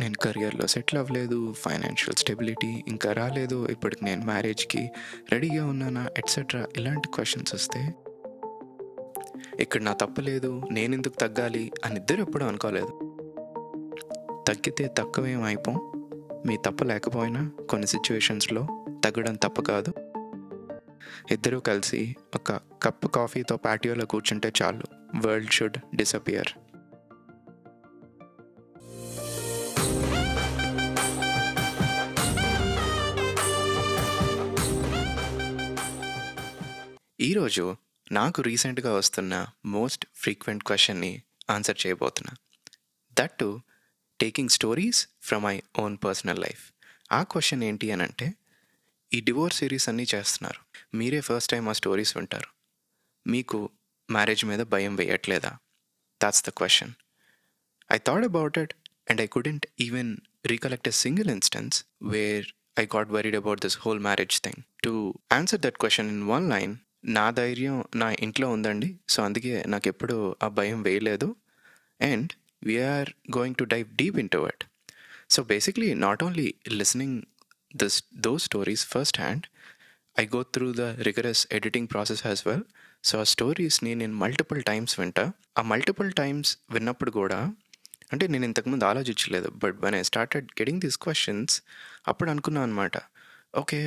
నేను కెరియర్లో సెటిల్ అవ్వలేదు, ఫైనాన్షియల్ స్టెబిలిటీ ఇంకా రాలేదు, ఇప్పటికి నేను మ్యారేజ్కి రెడీగా ఉన్నానా, ఎట్సెట్రా ఇలాంటి క్వశ్చన్స్ వస్తే ఇక్కడ నా తప్పలేదు, నేనెందుకు తగ్గాలి అని ఇద్దరు ఎప్పుడు అనుకోలేదు. తగ్గితే తక్కువేం అయిపోం, మీ తప్పు లేకపోయినా కొన్ని సిచ్యువేషన్స్లో తగ్గడం తప్పు కాదు. ఇద్దరూ కలిసి ఒక కప్పు కాఫీతో పాటియోలో కూర్చుంటే చాలు, వరల్డ్ షుడ్ డిసపియర్. ఈరోజు నాకు రీసెంట్గా వస్తున్న మోస్ట్ ఫ్రీక్వెంట్ క్వశ్చన్ని ఆన్సర్ చేయబోతున్నా. That to taking stories from my own personal life. ఆ క్వశ్చన్ ఏంటి అని అంటే, ఈ డివోర్స్ సిరీస్ అన్నీ చేస్తున్నారు, మీరే ఫస్ట్ టైం ఆ స్టోరీస్ వింటారు, మీకు మ్యారేజ్ మీద భయం వేయట్లేదా? That's the question. I thought about it and I couldn't even recollect a single instance where I got worried about this whole marriage thing. To answer that question in one line, నా ధైర్యం నా ఇంట్లో ఉందండి, so అందుకే నాకు ఎప్పుడూ ఆ భయం వేయలేదు. And we're going to dive deep in to it. So basically not only listening those stories first hand, I go through the rigorous editing process as well. So ఆ స్టోరీస్ని నేను మల్టిపుల్ టైమ్స్ వింటా. ఆ మల్టిపుల్ టైమ్స్ విన్నప్పుడు కూడా, అంటే నేను ఇంతకుముందు ఆలోచించలేదు, but when I started getting these questions అప్పుడు అనుకున్నాను అనమాట, okay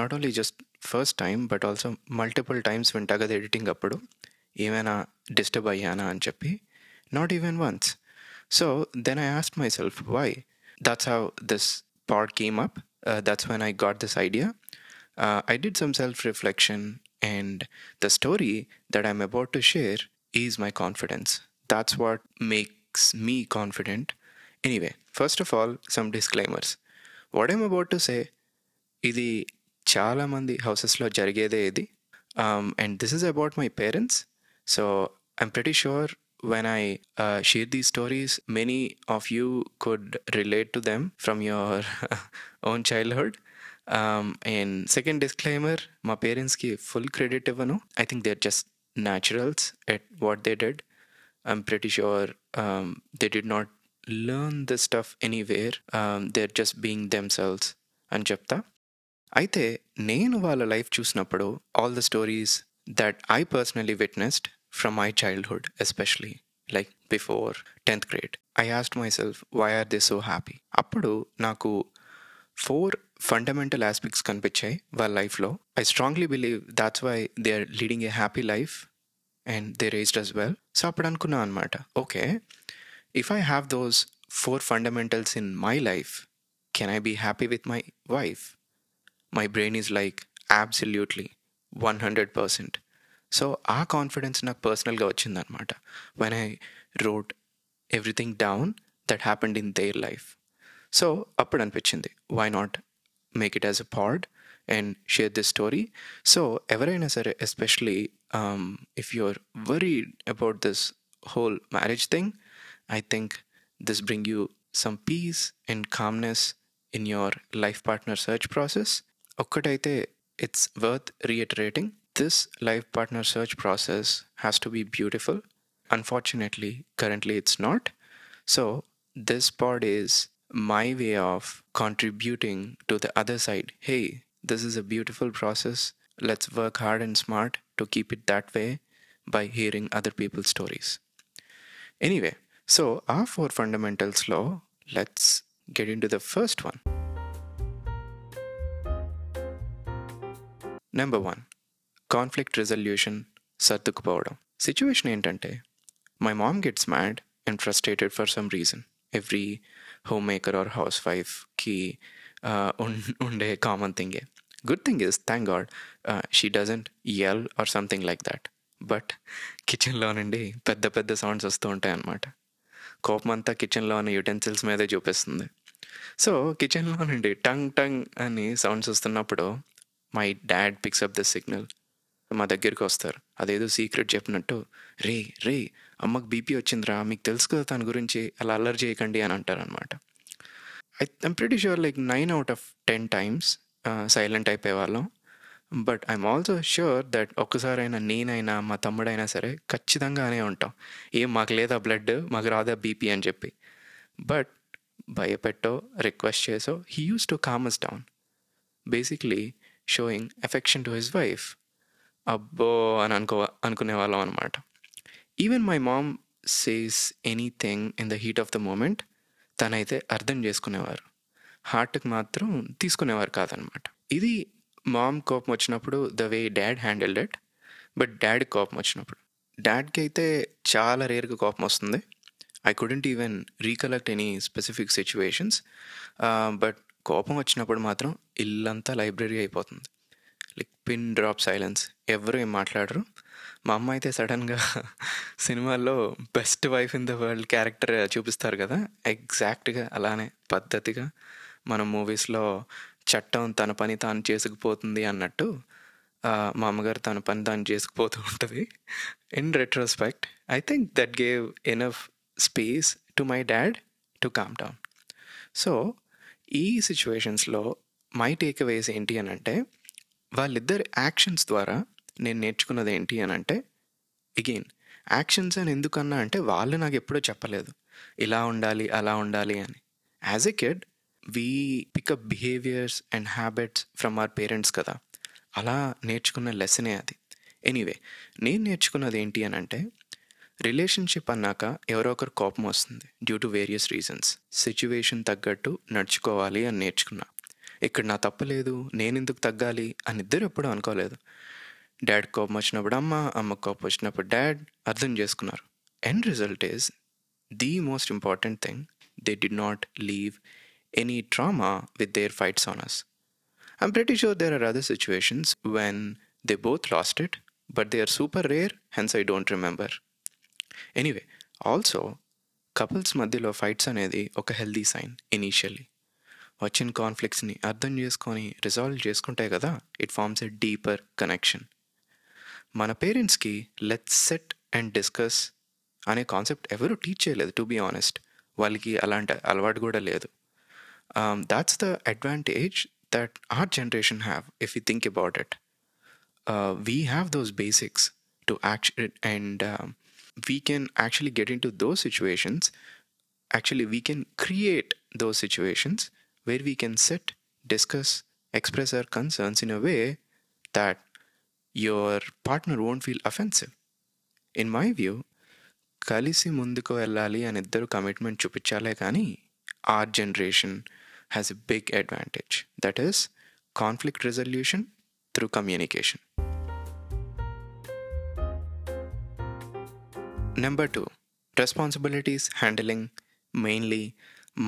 not only just first time but also multiple times వింటా కదా ఎడిటింగ్ అప్పుడు, ఏమైనా డిస్టర్బ్ అయ్యానా అని చెప్పి, not even once. So then I asked my self why. That's how this pod came up. That's when I got this idea. I did some self reflection and the story that I'm about to share is my confidence. That's what makes me confident. Anyway, first of all some disclaimers. What I'm about to say ఇది చాలామంది హౌసెస్లో జరిగేదే ఇది. And this is about my parents. So I'm pretty sure when I share these stories many of you could relate to them from your own childhood. And second disclaimer, మా పేరెంట్స్కి full credit ఇవ్వను. I think they are just naturals at what they did. I'm pretty sure they did not learn this stuff anywhere, they are just being themselves అని చెప్తా. అయితే నేను వాళ్ళ life చూసినప్పుడు all the stories that I personally witnessed from my childhood, especially like before 10th grade, I asked my self why are they so happy. అప్పుడు నాకు 4 fundamental aspects కనిపించాయి వాళ్ళ లైఫ్లో. I strongly believe that's why they are leading a happy life and they raised us as. Well అప్పుడు అనుకున్నా అనమాట, okay if I have those 4 fundamentals in my life, can I be happy with my wife? My brain is like, absolutely, 100%. So, our confidence na personal ga vachindi anamata. When I wrote everything down that happened in their life. So, appudu anpichindi, why not make it as a pod and share this story? So, evaraina sare, especially if you're worried about this whole marriage thing, I think this bring you some peace and calmness in your life partner search process. ఒక్కటైతే it's worth reiterating, this life partner search process has to be beautiful. Unfortunately currently it's not. So this pod is my way of contributing to the other side. Hey, this is a beautiful process, let's work hard and smart to keep it that way by hearing other people stories. Anyway, so ఆ 4 ఫండమెంటల్స్లో let's get in to the first one. Number 1, conflict resolution, సర్దుకుపోవడం. Situation ఏంటంటే, my mom gets mad and frustrated for some reason. Every home maker or house వైఫ్కి ఉండే common థింగే. Good thing is, thank God, she doesn't yell or something like that. But కిచెన్లో నుండి పెద్ద పెద్ద sounds వస్తూ ఉంటాయి అన్నమాట. కోపం అంతా కిచెన్లో ఉన్న యుటెన్సిల్స్ మీదే చూపిస్తుంది. సో కిచెన్లో నుండి టంగ్ టంగ్ అని సౌండ్స్ వస్తున్నప్పుడు my dad picks up the signal. మా దగ్గరికి వస్తారు, అదేదో సీక్రెట్ చెప్పినట్టు, రే రే అమ్మకు బీపీ వచ్చిందిరా, మీకు తెలుసు కదా తన గురించి, అలా అల్లరి చేయకండి అని అంటారనమాట. I'm pretty sure like 9 out of 10 times silent అయిపోయేవాళ్ళం. But I'm also sure that ఒక్కసారైనా నేనైనా మా తమ్ముడైనా సరే ఖచ్చితంగానే ఉంటాం, ఏం మాకు లేదా బ్లడ్, మాకు రాదా బీపీ అని చెప్పి. బట్ భయపెట్టో రిక్వెస్ట్ చేసో, he use to calm us down, basically showing affection to his wife. అబ్బో అని అనుకునేవాళ్ళం అనమాట. Even my mom says anything in the heat of the moment, తనైతే అర్థం చేసుకునేవారు, హార్ట్కి మాత్రం తీసుకునేవారు కాదనమాట. ఇది మామ్ కోపం వచ్చినప్పుడు the way dad handled it. But dad కోపం వచ్చినప్పుడు, డాడ్కి అయితే చాలా రేర్గా కోపం వస్తుంది. I couldn't even recollect any specific situations. But కోపం వచ్చినప్పుడు మాత్రం ఇల్లంతా లైబ్రరీ అయిపోతుంది, లైక్ పిన్ డ్రాప్ సైలెన్స్, ఎవరు ఏం మాట్లాడరు. మా అమ్మ అయితే సడన్గా సినిమాల్లో best wife in the world character చూపిస్తారు కదా, ఎగ్జాక్ట్గా అలానే పద్ధతిగా మన మూవీస్లో చట్టం తన పని తాను చేసుకుపోతుంది అన్నట్టు మా అమ్మగారు తన పని తాను చేసుకుపోతూ ఉంటుంది. In retrospect I think that gave enough space to my dad to calm down. So ఈ సిచ్యువేషన్స్లో మై టేక్అవేస్ ఏంటి అని అంటే, వాళ్ళిద్దరి యాక్షన్స్ ద్వారా నేను నేర్చుకున్నది ఏంటి అని అంటే, అగైన్ యాక్షన్స్ అని ఎందుకన్నా అంటే, వాళ్ళు నాకు ఎప్పుడూ చెప్పలేదు ఇలా ఉండాలి అలా ఉండాలి అని. As a kid we pick up behaviours and habits from our parents కదా, అలా నేర్చుకున్న లెసనే అది. ఎనీవే, నేను నేర్చుకున్నది ఏంటి అని అంటే, రిలేషన్షిప్ అన్నాక ఎవరో ఒకరు కోపం వస్తుంది due to various reasons, situation తగ్గట్టు నడుచుకోవాలి అని నేర్చుకున్నా. ఇక్కడ నా తప్పలేదు, నేను ఎందుకు తగ్గాలి అని ఇద్దరు ఎప్పుడూ అనుకోలేదు. డాడ్ కోపం వచ్చినప్పుడు అమ్మ, అమ్మ కోపం వచ్చినప్పుడు డాడ్ అర్థం చేసుకున్నారు. End result is the most important thing, they did not leave any trauma with their fights on us. I'm pretty sure there are other situations when they both lost it, but they are super rare, hence I don't remember. Anyway, also, couples madhyalo fights anedi oka healthy sign initially. Vachin conflicts ni ardham cheskoni resolve cheskunte kada, it forms a deeper connection. Mana parents ki let's sit and discuss ane concept evaru teach cheyaledu, to be honest. Valliki alanta alavaadu kuda ledu. That's the advantage that our generation have, if we think about it. We have those basics to action, and we can actually get into those situations. Actually, we can create those situations where we can sit, discuss, express our concerns in a way that your partner won't feel offensive. In my view, kalisi munduku ellali ani iddaru commitment chupichale kaani, our generation has a big advantage, that is conflict resolution through communication. Number 2, responsibilities handling, mainly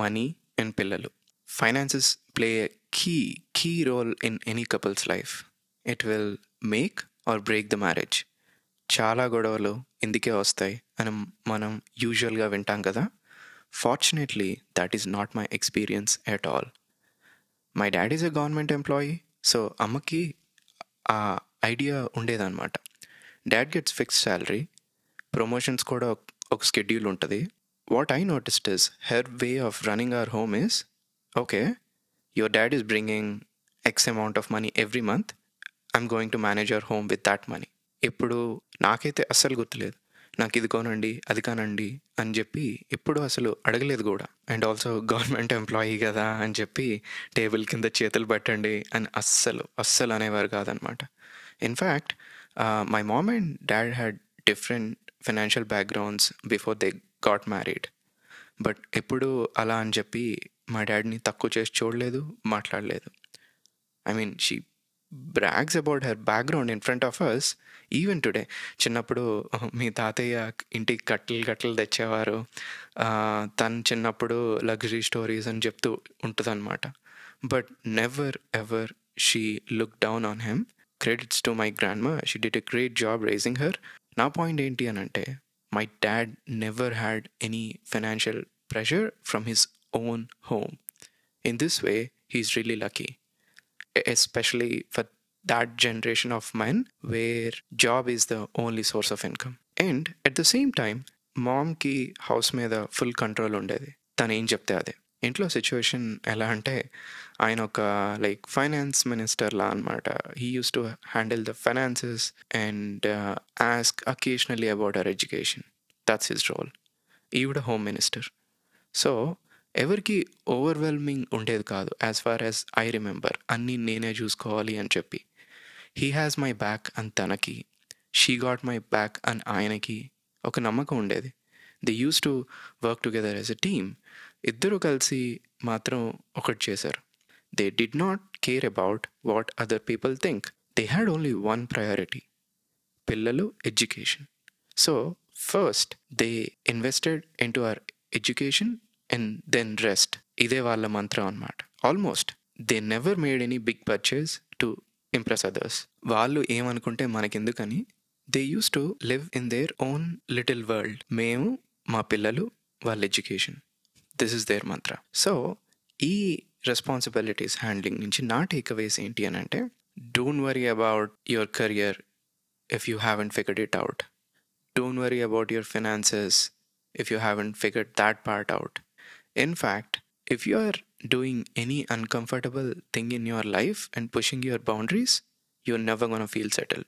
money and pillalu. Finances play a key role in any couple's life. It will make or break the marriage. Chaala godavalu indike vastai ani మనం usual ga vintam kada. Fortunately, that is not my experience at all. My dad is a government employee, so అమ్మకి ఆ idea ఉండేదన్నమాట. Dad gets fixed salary, promotions కూడా ఒక schedule ఉంటుంది. What I noticed is her way of running our home is, okay, your dad is bringing X amount of money every month, I'm going to manage our home with that money. ఇప్పుడు నాకైతే అస్సలు గుర్తులేదు నాకు ఇది కొనండి అది కానండి అని చెప్పి ఎప్పుడు అసలు అడగలేదు కూడా. అండ్ ఆల్సో గవర్నమెంట్ ఎంప్లాయీ కదా అని చెప్పి టేబుల్ కింద చేతులు పెట్టండి అని అస్సలు అనేవారు కాదనమాట. In fact my mom and dad had different financial backgrounds before they got married. But ఎప్పుడు అలా అని చెప్పి మా డాడ్ని తక్కువ చేసి చూడలేదు, మాట్లాడలేదు. I mean she brags about her background in front of us even today. చిన్నప్పుడు మీ తాతయ్య ఇంటికి కట్టలు తెచ్చేవారు, తను చిన్నప్పుడు లగ్జరీ స్టోరీస్ అని చెప్తూ ఉంటుందన్నమాట. But never ever she look down on him. Credits to my grandma, she did a great job raising her. నా పాయింట్ ఏంటి అని అంటే, my dad never had any financial pressure from his own home. In this way he is really lucky, especially for that generation of men where job is the only source of income. And at the same time, mom ki house meeda full control undedi, tanu em chepte ade. Intlo situation ela ante, ayana oka like finance minister la anamata. He used to handle the finances and ask occasionally about our education. That's his role. He was a home minister. So ఎవరికి overwhelming ఉండేది కాదు. As far as I remember, అన్నీ నేనే చూసుకోవాలి అని చెప్పి, he has my back అని తనకి, షీ గాట్ మై బ్యాక్ అని ఆయనకి ఒక నమ్మకం ఉండేది. They use to work together as a team. ఇద్దరు కలిసి మాత్రం ఒకటి చేశారు. They did not care about what other people think. They had only one priority, పిల్లలు education. So first they invested in to our education and then rest. ఇదే వాళ్ళ మంత్రం అన్నమాట. Almost they never made any big purchase to impress others. వాళ్ళు ఏమనుకుంటే మనకెందుకని they use to live in their own little world. మేము, మా పిల్లలు, వాళ్ళ education, this is their Mantra. So ఈ రెస్పాన్సిబిలిటీస్ హ్యాండ్లింగ్ నుంచి నా టేక్అవేస్ ఏంటి అని అంటే, don't worry about your career if you haven't figured it out. Don't worry about your finances if you haven't figured that part out. In fact, if you are doing any uncomfortable thing in your life and pushing your boundaries, you're never going to feel settled.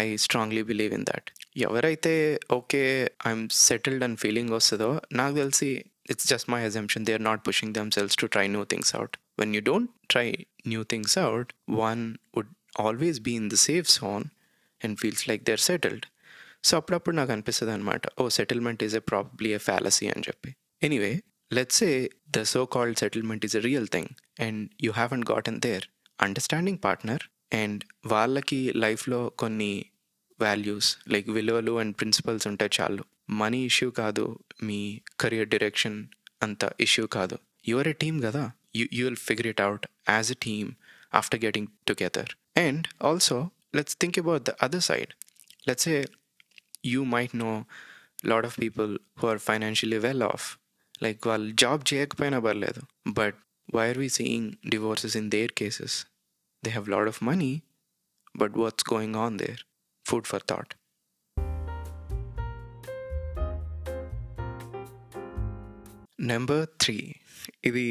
I strongly believe in that. ఎవరైతే okay I'm settled అని feeling వస్తుందో, నాకు తెలిసి it's just my assumption, they are not pushing them selves to try new things out. When you don't try new things out, one would always be in the safe zone and feels like they're settled. So అప్పుడప్పుడు నాకు అనిపిస్తుంది అనమాట, oh settlement is a probably a fallacy అని చెప్పి. Anyway, let's say the so called settlement is a real thing and you haven't gotten their understanding partner. And వాళ్ళకి లైఫ్లో కొన్ని values like విలువలు అండ్ ప్రిన్సిపల్స్ ఉంటే చాలు. మనీ ఇష్యూ కాదు, మీ కెరియర్ డైరెక్షన్ అంత ఇష్యూ కాదు. యువర్ ఎ టీమ్ కదా, you will figure it out as a team after getting together. And also let's think about the other side. Let's say you might know a lot of people who are financially well off, like while job cheyakapina barledu, but why are we seeing divorces in their cases? They have a lot of money, but what's going on there? Food for thought. Number 3, idi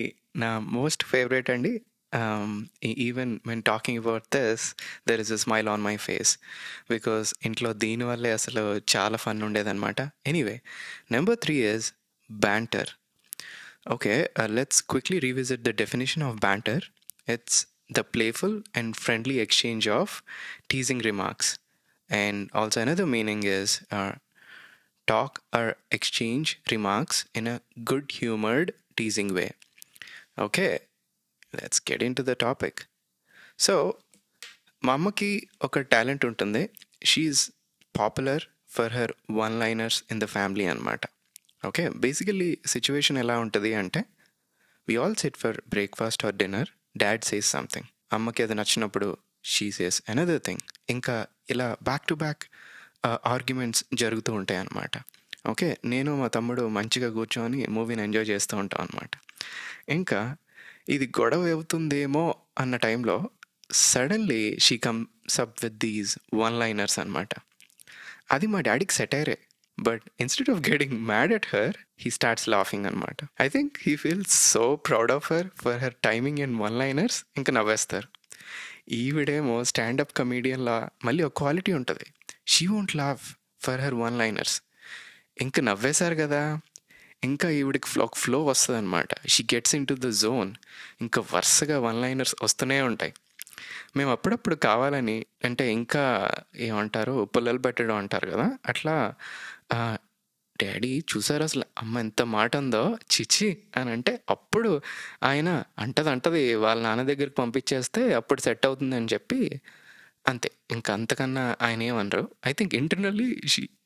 na most favorite andi. Even when talking about this, there is a smile on my face because intlo deen valle asalu chaala fun unded anamata. Anyway, number 3 is banter. Okay, let's quickly revisit the definition of banter. It's the playful and friendly exchange of teasing remarks. And also another meaning is talk or exchange remarks in a good humored teasing way. Okay, let's get into the topic. So మా అమ్మకి ఒక talent ఉంటుంది. She is popular for her one liners in the family అనమాట. Okay, basically situation ఎలా ఉంటుంది అంటే, we all sit for breakfast or dinner, dad says something, అమ్మకి అది నచ్చినప్పుడు షీ సేస్ అనదర్ థింగ్, ఇంకా ఇలా బ్యాక్ టు బ్యాక్ ఆర్గ్యుమెంట్స్ జరుగుతూ ఉంటాయి అన్నమాట. ఓకే, నేను మా తమ్ముడు మంచిగా కూర్చొని మూవీని ఎంజాయ్ చేస్తూ ఉంటాం అనమాట. ఇంకా ఇది గొడవ అవుతుందేమో అన్న టైంలో suddenly she comes up with these one liners అనమాట. అది మా డాడీకి సెటైరే, but instead of getting mad at her, he starts laughing అనమాట. I think he feels so proud of her for her timing and one liners. ఇంకా నవ్వేస్తారు. ఈవిడేమో stand up కమీడియన్లా మళ్ళీ ఒక క్వాలిటీ ఉంటుంది, she won't laugh for her one liners. ఇంకా నవ్వేశారు కదా, ఇంకా ఈవిడికి ఫ్లో వస్తుంది అనమాట. She gets in to the zone. ఇంకా వరుసగా వన్ లైనర్స్ వస్తూనే ఉంటాయి. మేము అప్పుడప్పుడు కావాలని, అంటే ఇంకా ఏమంటారు, పుల్లలు పెట్టడం అంటారు కదా, అట్లా డాడీ చూసారు అసలు అమ్మ ఎంత మాట ఉందో చిచి అని అంటే, అప్పుడు ఆయన అంటది వాళ్ళ నాన్న దగ్గరికి పంపించేస్తే అప్పుడు సెట్ అవుతుంది అని చెప్పి, అంతే. ఇంకా అంతకన్నా ఆయన ఏమనరు. I think internally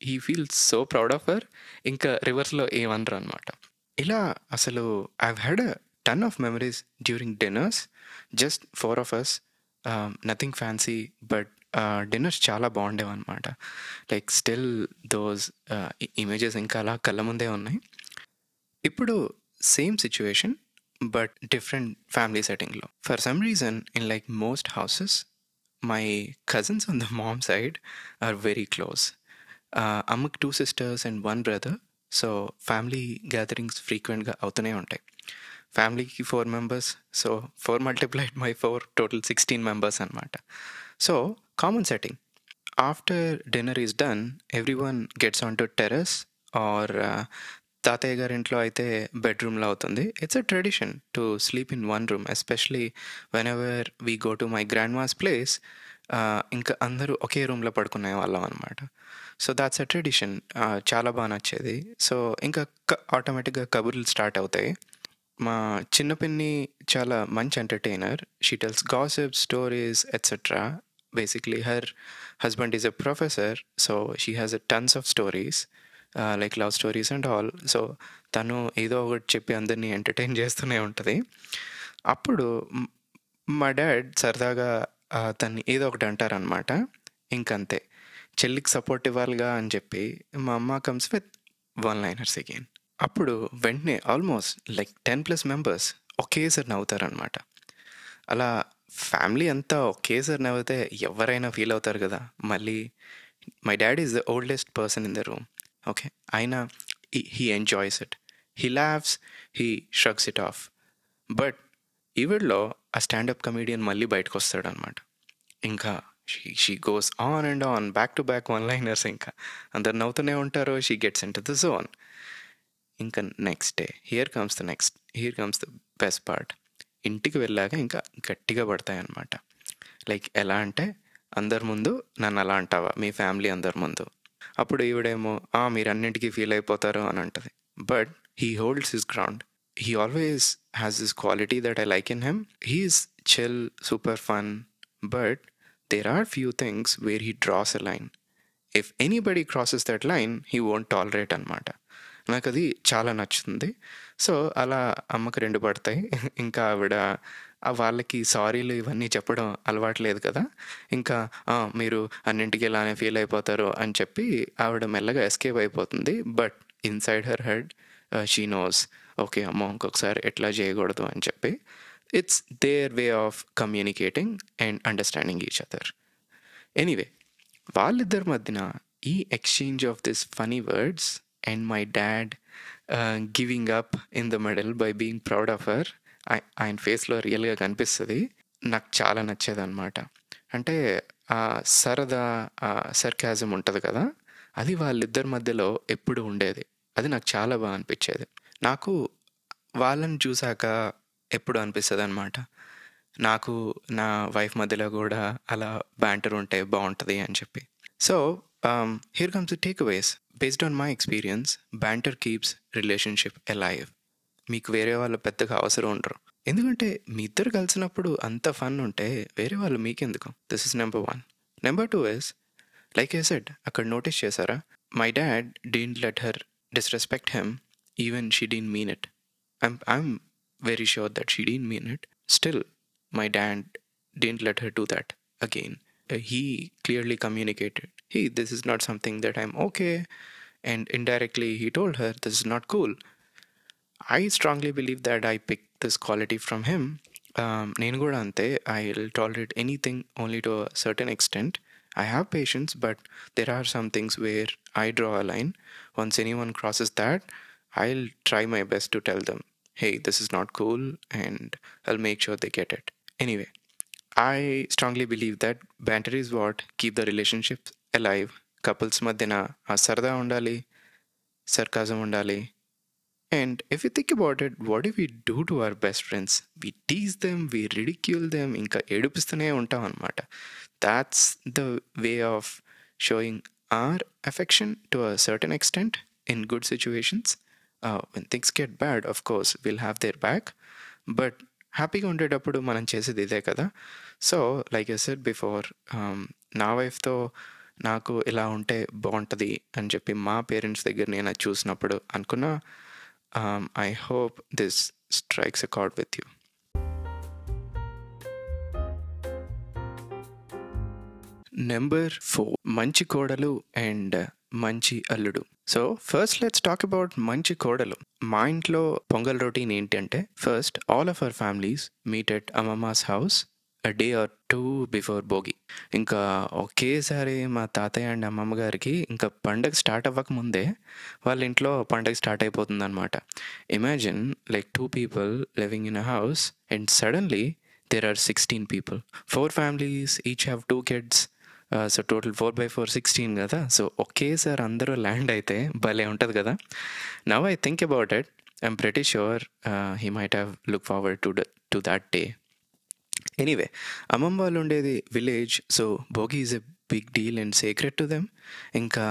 he feels so proud of her, ఇంకా రివర్స్లో ఏమనరు అనమాట. ఇలా అసలు I had a ton of memories during dinners. Just 4 of us, nothing fancy, but dinners చాలా బాగుండేవి అనమాట. లైక్ స్టిల్ దోస్ ఇమేజెస్ ఇంకా అలా కళ్ళ ముందే ఉన్నాయి. ఇప్పుడు same situation but different family సెట్టింగ్లో. For some reason in like most houses, my cousins on the mom side are very close. Ammaki 2 sisters and 1 brother, so family gatherings frequent ga avutune untai. Family ki 4 members, so 4 multiplied by 4, total 16 members anamata. So common setting, after dinner is done, everyone gets onto terrace or తాతయ్య గారి ఇంట్లో అయితే బెడ్రూమ్లో అవుతుంది. It's a tradition to sleep in one room, especially whenever we go to my grandma's place. ఇంకా అందరూ ఒకే రూమ్లో పడుకునే వాళ్ళం అనమాట. సో దాట్స్ అ ట్రెడిషన్, చాలా బాగా నచ్చేది. సో ఇంకా ఆటోమేటిక్గా కబుర్లు స్టార్ట్ అవుతాయి. మా చిన్న పిన్ని చాలా మంచి entertainer, she tells gossip, stories etcetera. Basically her husband is a professor, so she has a tons of stories like love stories and all. So తను ఏదో ఒకటి చెప్పి అందరినీ ఎంటర్టైన్ చేస్తూనే ఉంటుంది. అప్పుడు మా డాడ్ సరదాగా తను ఏదో ఒకటి అంటారనమాట. ఇంకంతే, చెల్లికి సపోర్ట్ ఇవ్వాలిగా అని చెప్పి మా అమ్మ comes with one liners again. అప్పుడు వెంటనే ఆల్మోస్ట్ లైక్ 10+ మెంబర్స్ ఒకేసారి నవ్వుతారనమాట. అలా ఫ్యామిలీ అంతా ఒకేసారి నవ్వితే ఎవరైనా ఫీల్ అవుతారు కదా. మళ్ళీ my dad is the oldest person in the room. Okay, ఆయన he enjoys it, he laughs, he shrugs it off. But ఈవిడ్లో ఆ స్టాండప్ కమీడియన్ మళ్ళీ బయటకు వస్తాడు అనమాట. ఇంకా she goes on and on, back to back one liners. ఇంకా అందరు నవ్వుతూనే ఉంటారు. She gets in to the zone. ఇంకా next day here comes the best part. ఇంటికి వెళ్ళాక ఇంకా గట్టిగా పడతాయి అన్నమాట. లైక్ ఎలా అంటే, అందరి ముందు నన్ను అలా అంటావా మీ ఫ్యామిలీ అందరి ముందు? అప్పుడు ఈవిడేమో మీరు అన్నింటికీ ఫీల్ అయిపోతారు అని అంటుంది. But he holds his ground. He always has this quality that I like in him. He is chill, super fun, but there are few things where he draws a line. If anybody crosses that line, he won't tolerate anamata. నాకు అది చాలా నచ్చుతుంది. So అలా అమ్మకి రెండు పడతాయి. ఇంకా ఆవిడ వాళ్ళకి సారీలు ఇవన్నీ చెప్పడం అలవాట్లేదు కదా. ఇంకా మీరు అన్నింటికి ఇలానే ఫీల్ అయిపోతారు అని చెప్పి ఆవిడ మెల్లగా ఎస్కేప్ అయిపోతుంది. But inside her head she knows, okay అమ్మ ఇంకొకసారి ఎట్లా చేయకూడదు అని చెప్పి. It's their way of communicating and understanding each other. Anyway, వాళ్ళిద్దరి మధ్యన ఈ exchange of this funny words and my dad giving up in the middle by being proud of her, ఆయన ఫేస్లో రియల్గా కనిపిస్తుంది. నాకు చాలా నచ్చేదన్నమాట. అంటే ఆ సరదా, ఆ సర్కాజం ఉంటుంది కదా, అది వాళ్ళిద్దరి మధ్యలో ఎప్పుడు ఉండేది. అది నాకు చాలా బాగా అనిపించేది. నాకు వాళ్ళని చూసాక ఎప్పుడు అనిపిస్తుంది అనమాట, నాకు నా వైఫ్ మధ్యలో కూడా అలా బ్యాంటర్ ఉంటే బాగుంటుంది అని చెప్పి. So here comes the takeaways. Based on my experience, banter keeps relationship alive. మీకు వేరే వాళ్ళు పెద్దగా అవసరం ఉండరు, ఎందుకంటే మీ ఇద్దరు కలిసినప్పుడు అంత ఫన్ ఉంటే వేరే వాళ్ళు మీకెందుకు. This is number 1. Number 2 is like I said, అక్కడ నోటీస్ చేశారా, my dad didn't let her disrespect him even she didn't mean it. I'm very sure that she didn't mean it. Still, my dad didn't let her do that again. He clearly communicated, hey, this is not something that I'm okay. And indirectly, he told her, this is not cool. I strongly believe that I picked this quality from him. Nenu kuda ante, I'll tolerate anything only to a certain extent. I have patience, but there are some things where I draw a line. Once anyone crosses that, I'll try my best to tell them, hey, this is not cool, and I'll make sure they get it. Anyway, I strongly believe that banter is what keep the relationship alive. Couples madhyana sarda undali, sarcasm undali. And if you think about it, what do we do to our best friends? We tease them, we ridicule them, inka edupistane untam anamata. That's the way of showing our affection to a certain extent in good situations. When things get bad, of course, we'll have their back. But హ్యాపీగా ఉండేటప్పుడు మనం చేసేది ఇదే కదా. So like I said before, నా వైఫ్తో నాకు ఇలా ఉంటే బాగుంటుంది అని చెప్పి మా పేరెంట్స్ దగ్గర నేను చూసినప్పుడు అనుకున్నా, I hope this strikes a card with you. Number 4, మంచి కోడలు అండ్ మంచి అల్లుడు. So first let's talk about మంచి కోడలు. మా ఇంట్లో పొంగల్ రొటీన్ ఏంటంటే, first all of our families meet at అమ్మమ్మాస్ house a day or 2 before Bhogi. ఇంకా ఒకేసారి మా తాతయ్య అండ్ అమ్మమ్మ గారికి ఇంకా పండగ స్టార్ట్ అవ్వకముందే వాళ్ళ ఇంట్లో పండగ స్టార్ట్ అయిపోతుంది అనమాట. Imagine like 2 people living in a house and suddenly there are 16 people, 4 families, each have 2 kids, so total 4/4 16 కదా. సో ఒకేసారి అందరూ ల్యాండ్ అయితే భలే ఉంటుంది కదా. Now I think about it, I'm pretty sure he might have look forward to that day. Anyway, అమ్మమ్మ వాళ్ళు ఉండేది village, so Bhogi is a big deal and secret to them. ఇంకా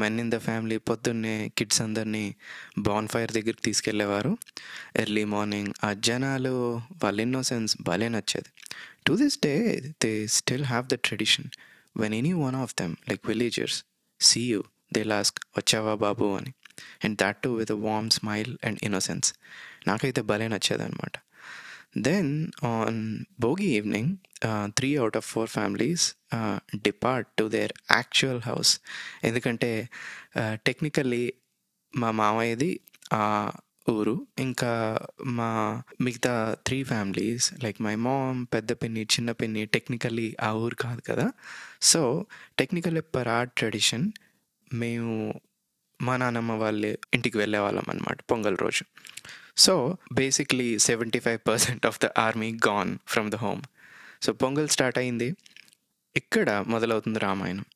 మెన్ ఇన్ ద ఫ్యామిలీ పొద్దున్నే kids అందరినీ బాన్ fire దగ్గరికి తీసుకెళ్ళేవారు early morning. ఆ జనాలు వాళ్ళ ఇన్నోసెన్స్ భలే నచ్చేది. To this day they still have the tradition. When any one of them like villagers see you they ask వచ్చావా బాబు అని, and that too with a warm smile and innocence. నాకైతే భలే నచ్చేది అనమాట. Then on Bogi evening, 3 out of 4 families depart to their actual house. ఎందుకంటే technically మా మామయ్యది ఆ ఊరు, ఇంకా మా మిగతా 3 ఫ్యామిలీస్ లైక్ మై మామ్, పెద్ద పిన్ని, చిన్న పిన్ని టెక్నికల్లీ ఆ ఊరు కాదు కదా. So technically per our tradition మేము మా నాన్నమ్మ వాళ్ళ ఇంటికి వెళ్ళేవాళ్ళం అనమాట పొంగల్ రోజు. So basically 75% of the army gone from the home. So Pongal start అయింది. ఇక్కడ మొదలవుతుంది Ramayanam,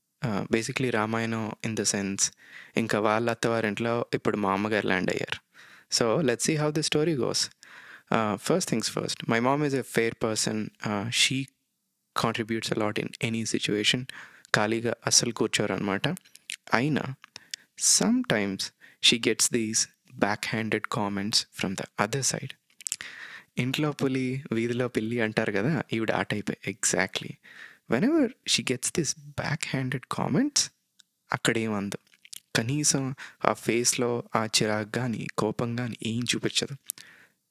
basically Ramayanam in the sense. ఇంకా వాళ్ళ అత్తవారింట్లో ఇప్పుడు మా అమ్మగారు ల్యాండ్ అయ్యారు. So let's see how the story goes. First things first, my mom is a fair person. She contributes a lot in any situation. ఖాళీగా అస్సలు కూర్చోరు అనమాట. అయినా sometimes she gets these backhanded comments from the other side. Intlo puli veedilo pilli antaru kada, ivudu aa type exactly. Whenever she gets this backhanded comments, akkade emandu kanisam aa face lo aa chirag gaani kopam gaani em chupichadu.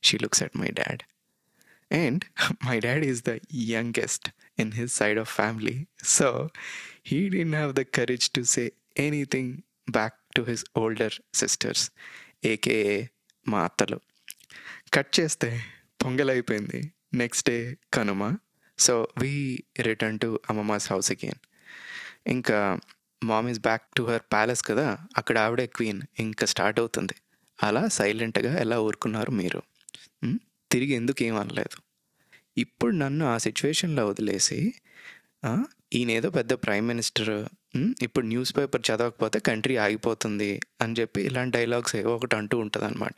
She looks at my dad, and my dad is the youngest in his side of family, so he didn't have the courage to say anything back to his older sisters, AKA మా అత్తలు. Cut చేస్తే పొంగల్ అయిపోయింది. Next day Kanuma. So we return to అమ్మమ్మాస్ house again. ఇంకా mom is back to her palace కదా, అక్కడ ఆవిడే queen. ఇంకా స్టార్ట్ అవుతుంది, అలా సైలెంట్గా ఎలా ఊరుకున్నారు మీరు, తిరిగి ఎందుకు ఏమనలేదు. ఇప్పుడు నన్ను ఆ సిచ్యువేషన్లో వదిలేసి ఈయనేదో పెద్ద ప్రైమ్ మినిస్టర్, ఇప్పుడు న్యూస్ పేపర్ చదవకపోతే కంట్రీ ఆగిపోతుంది అని చెప్పి ఇలాంటి డైలాగ్స్ ఏవో ఒకటి అంటూ ఉంటుంది అనమాట.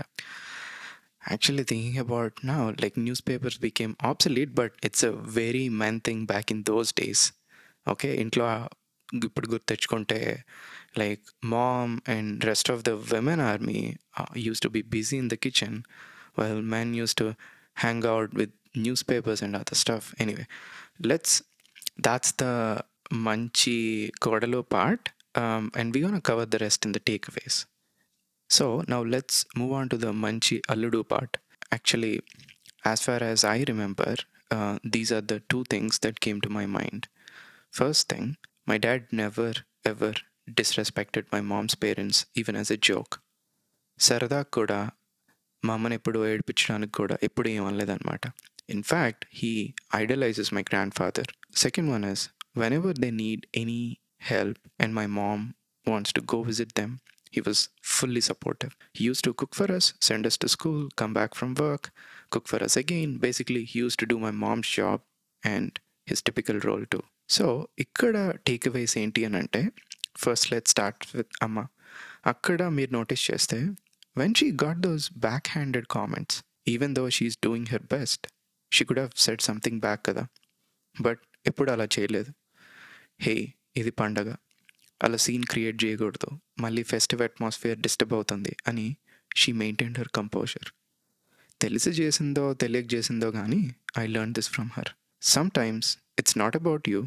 Actually thinking about now, like newspapers became absolute, but it's a very men thing back in those days. Okay, ఇంట్లో ఇప్పుడు గుర్తు తెచ్చుకుంటే like mom and rest of the women army use to be busy in the kitchen, while men use to hang out with newspapers and other stuff. Anyway, let's that's the మంచి కోడలు part, and we gonna cover the rest in the takeaways. So now let's move on to the మంచి అల్లుడు part. Actually as far as I remember, these are the 2 things that came to my mind. First thing, my dad never ever disrespected my mom's parents even as a joke. సరదా కూడా మా అమ్మని ఎప్పుడు ఏడిపించడానికి కూడా ఎప్పుడు ఏమనలేదన్నమాట. In fact he idolises my grandfather. Second one is, whenever they need any help and my mom wants to go visit them, he was fully supportive. He used to cook for us, send us to school, come back from work, cook for us again. Basically, he used to do my mom's job and his typical role too. So ikkada takeaways enti anante, first let's start with amma. Akkada meer notice chesthe, when she got those backhanded comments, even though she's doing her best, she could have said something back kada, but ఎప్పుడు అలా చేయలేదు. హే, ఇది పండగ, అలా scene create చేయకూడదు, మళ్ళీ festive atmosphere disturb అవుతుంది అని షీ మెయింటైన్ హర్ కంపోజర్. తెలిసి చేసిందో తెలియక చేసిందో కానీ I learn this from her. Sometimes it's not about you,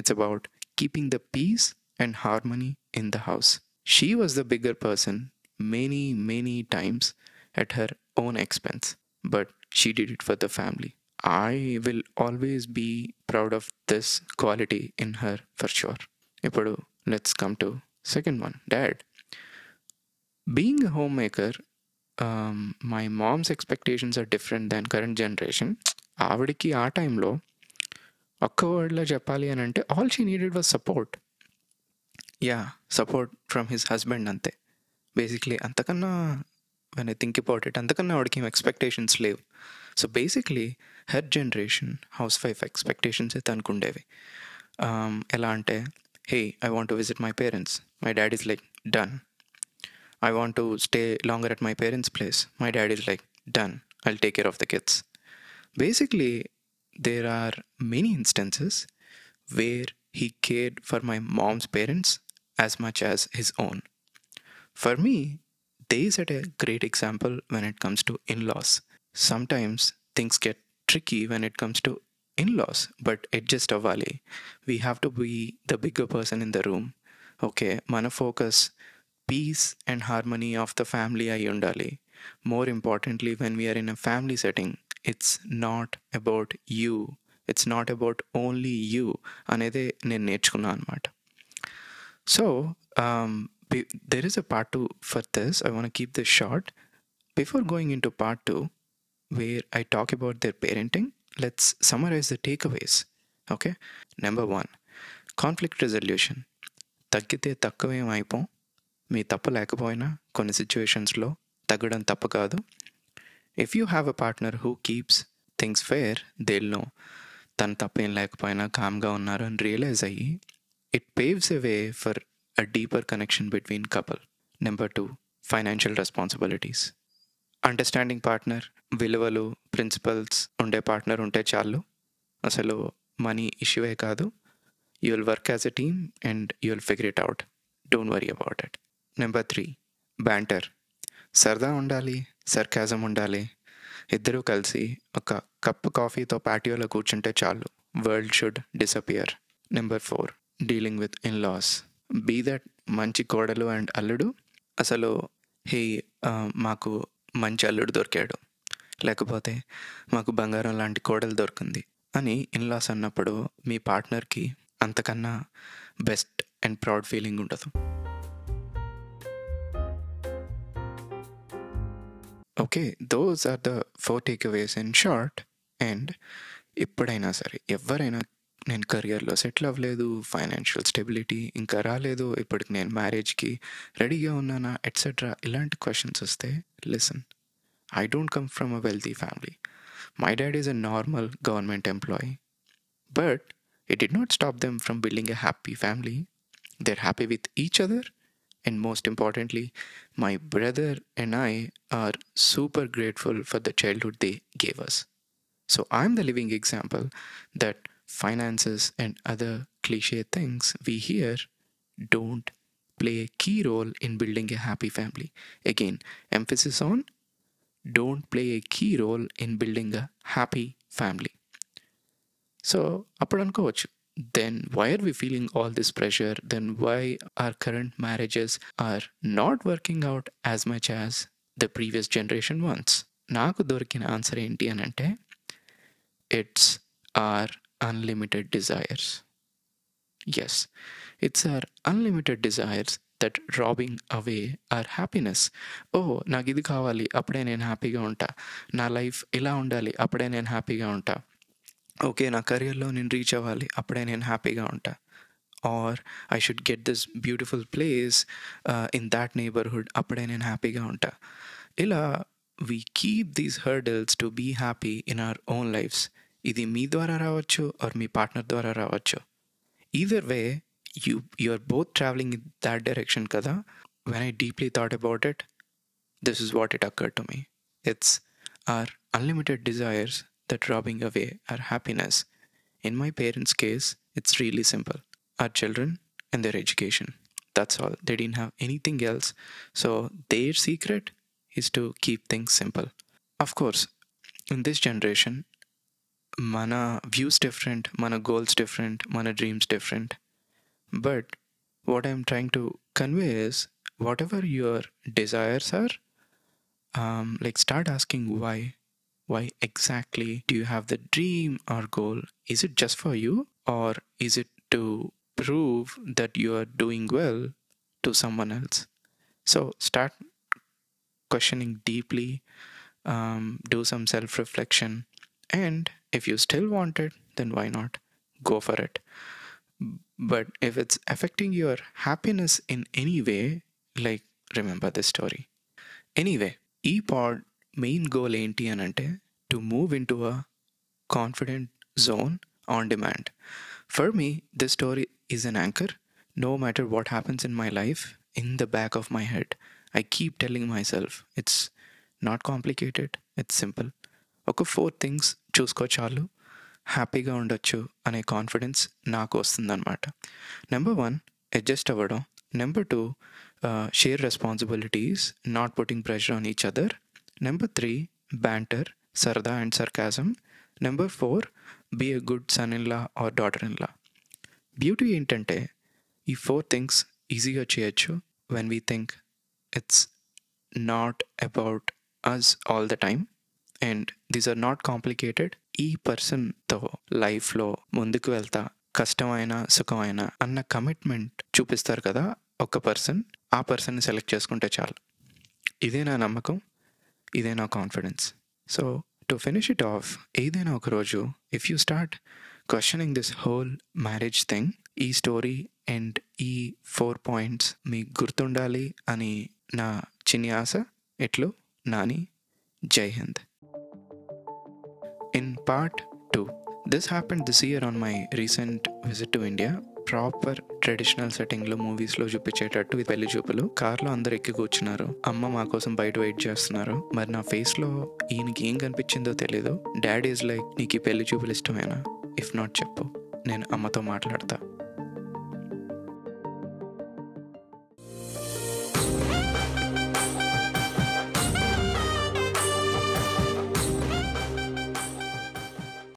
it's about keeping the peace and harmony in the house. She was the bigger person many many times at her own expense, but she did it for the family. I will always be proud of this quality in her for sure. Now let's come to second one, Dad. Being a homemaker, my mom's expectations are different than current generation. Avidiki aa time lo okka word la cheppali anante all she needed was support. Yeah, support from his husband ante. Basically antakanna, when I think about it, antakanna avadiki expectations levu. So basically her generation housewife expectations అయితే అనుకుండేవి. ఎలా అంటే hey, I want to visit my parents. My dad is like, done. I want to stay longer at my parents' place. My dad is like, done. I'll take care of the kids. Basically, there are many instances where he cared for my mom's parents as much as his own. For me, they set a great example when it comes to in-laws. Sometimes things get tricky when it comes to in-laws, but adjust avvali. We have to be the bigger person in the room. Okay, mana focus, peace and harmony of the family ayi undali. More importantly, when we are in a family setting, it's not about you. It's not about only you అనేది నేను నేర్చుకున్నాను అనమాట. So there is a part 2 for this. I want to keep this short. Before going into part 2, where I talk about their parenting, let's summarize the takeaways. Okay? Number 1, conflict resolution. తగ్గితే తక్కువేం అయిపోం. మీ తప్పు లేకపోయినా కొన్ని సిచ్యువేషన్స్లో తగ్గడం తప్పు కాదు. If you have a partner who keeps things fair, they'll know. తను తప్పేం లేకపోయినా కామ్గా ఉన్నారు అని రియలైజ్ అయ్యి it paves a way for a deeper connection between couple. Number 2, financial responsibilities. Understanding partner, విలువలు, ప్రిన్సిపల్స్ ఉండే పార్ట్నర్ ఉంటే చాలు. అసలు మనీ ఇష్యూవే కాదు. You will work as a team and you will figure it out. Don't worry about it. Number 3, banter. సరదా ఉండాలి, sarcasm ఉండాలి. ఇద్దరూ కలిసి ఒక కప్పు కాఫీతో పాటియోలో కూర్చుంటే చాలు. World should disappear. Number 4, dealing with in laws. Be that మంచి కోడలు అండ్ అల్లుడు. అసలు హే, మాకు మంచి అల్లుడు దొరికాడు, లేకపోతే మాకు బంగారం లాంటి కోడలు దొరికింది అని ఇన్లాస్ అన్నప్పుడు మీ పార్ట్నర్కి అంతకన్నా బెస్ట్ అండ్ ప్రౌడ్ ఫీలింగ్ ఉండదు. Okay, those are the 4 takeaways in short. And ఎప్పుడైనా సరే ఎవరైనా, నేను కెరియర్లో సెటిల్ అవ్వలేదు, ఫైనాన్షియల్ స్టెబిలిటీ ఇంకా రాలేదు, ఇప్పటికి నేను మ్యారేజ్కి రెడీగా ఉన్నానా, ఎట్సెట్రా, ఇలాంటి క్వశ్చన్స్ వస్తే listen. I don't come from a wealthy family. My dad is a normal government employee. But it did not stop them from building a happy family. They're happy with each other. And most importantly, my brother and I are super grateful for the childhood they gave us. So I'm the living example that finances and other cliche things we hear don't play a key role in building a happy family. Again, emphasis on don't play a key role in building a happy family. So, apart from coach, then why are we feeling all this pressure? Then why our current marriages are not working out as much as the previous generation ones? Naaku dorikina answer enti anante, it's our unlimited desires. Yes, it's our unlimited desires that robbing away our happiness. Oh, నాకు ఇది కావాలి, అప్పుడే నేను హ్యాపీగా ఉంటా. నా life ఇలా ఉండాలి, అప్పుడే నేను హ్యాపీగా ఉంటా. ఓకే, నా కెరియర్లో నేను రీచ్ అవ్వాలి, అప్పుడే నేను హ్యాపీగా ఉంటా. Or I should get this beautiful place in that neighbourhood, అప్పుడే నేను హ్యాపీగా ఉంటా. ఇలా we keep these hurdles to be happy in our own lifes. ఇది మీ ద్వారా రావచ్చు ఆర్ మీ పార్ట్నర్ ద్వారా రావచ్చు. Either way you are both traveling in that direction kada. When I deeply thought about it, this is what it occurred to me. It's our unlimited desires that robbing away our happiness. In my parents' case, it's really simple: our children and their education. That's all. They didn't have anything else, so their secret is to keep things simple. Of course, in this generation, mana views different, mana goals different, mana dreams different. But what I'm trying to convey is, whatever your desires are, like start asking why. Why exactly do you have the dream or goal? Is it just for you, or is it to prove that you are doing well to someone else? So start questioning deeply, do some self-reflection, and if you still want it, then why not? Go for it. But if it's affecting your happiness in any way, like remember this story. Anyway, e-pod main goal enti anante to move into a confident zone on demand. For me, this story is an anchor no matter what happens in my life, in the back of my head, I keep telling myself, it's not complicated, it's simple. ఒక 4 things చూసుకో చాలు, హ్యాపీగా ఉండొచ్చు అనే confidence నాకు వస్తుందన్నమాట. Number 1, adjust అవ్వడం. Number 2, share responsibilities, not putting pressure on each other. Number 3, banter, సరదా and sarcasm. Number 4, be a good son in law or daughter in law. Beauty ఏంటంటే ఈ 4 things ఈజీగా చేయొచ్చు when we think it's not about us all the time and these are not complicated. ఈ పర్సన్తో లైఫ్లో ముందుకు వెళ్తా, కష్టమైనా సుఖమైనా అన్న కమిట్మెంట్ చూపిస్తారు కదా ఒక పర్సన్, ఆ పర్సన్ని సెలెక్ట్ చేసుకుంటే చాలు. ఇదే నా నమ్మకం, ఇదే నా confidence. So to finish it off, ఏదైనా ఒకరోజు if you start questioning this whole marriage thing, ఈ స్టోరీ అండ్ ఈ 4 points మీకు గుర్తుండాలి అని నా చిన్ని ఆశ. ఇట్లు Nani. Jai Hind. In part 2, this happened this year on my recent visit to India. Proper traditional సెట్టింగ్లో మూవీస్లో చూపించేటట్టు ఈ పెళ్లి చూపులు. కార్లో అందరు ఎక్కి కూర్చున్నారు, అమ్మ మా కోసం బయట వెయిట్ చేస్తున్నారు. మరి నా ఫేస్లో ఈయనకి ఏం కనిపించిందో తెలీదు. డాడీ ఈజ్ లైక్, నీకు ఈ పెళ్లి చూపులు ఇష్టమేనా? ఇఫ్ నాట్ చెప్పు, నేను అమ్మతో మాట్లాడతా.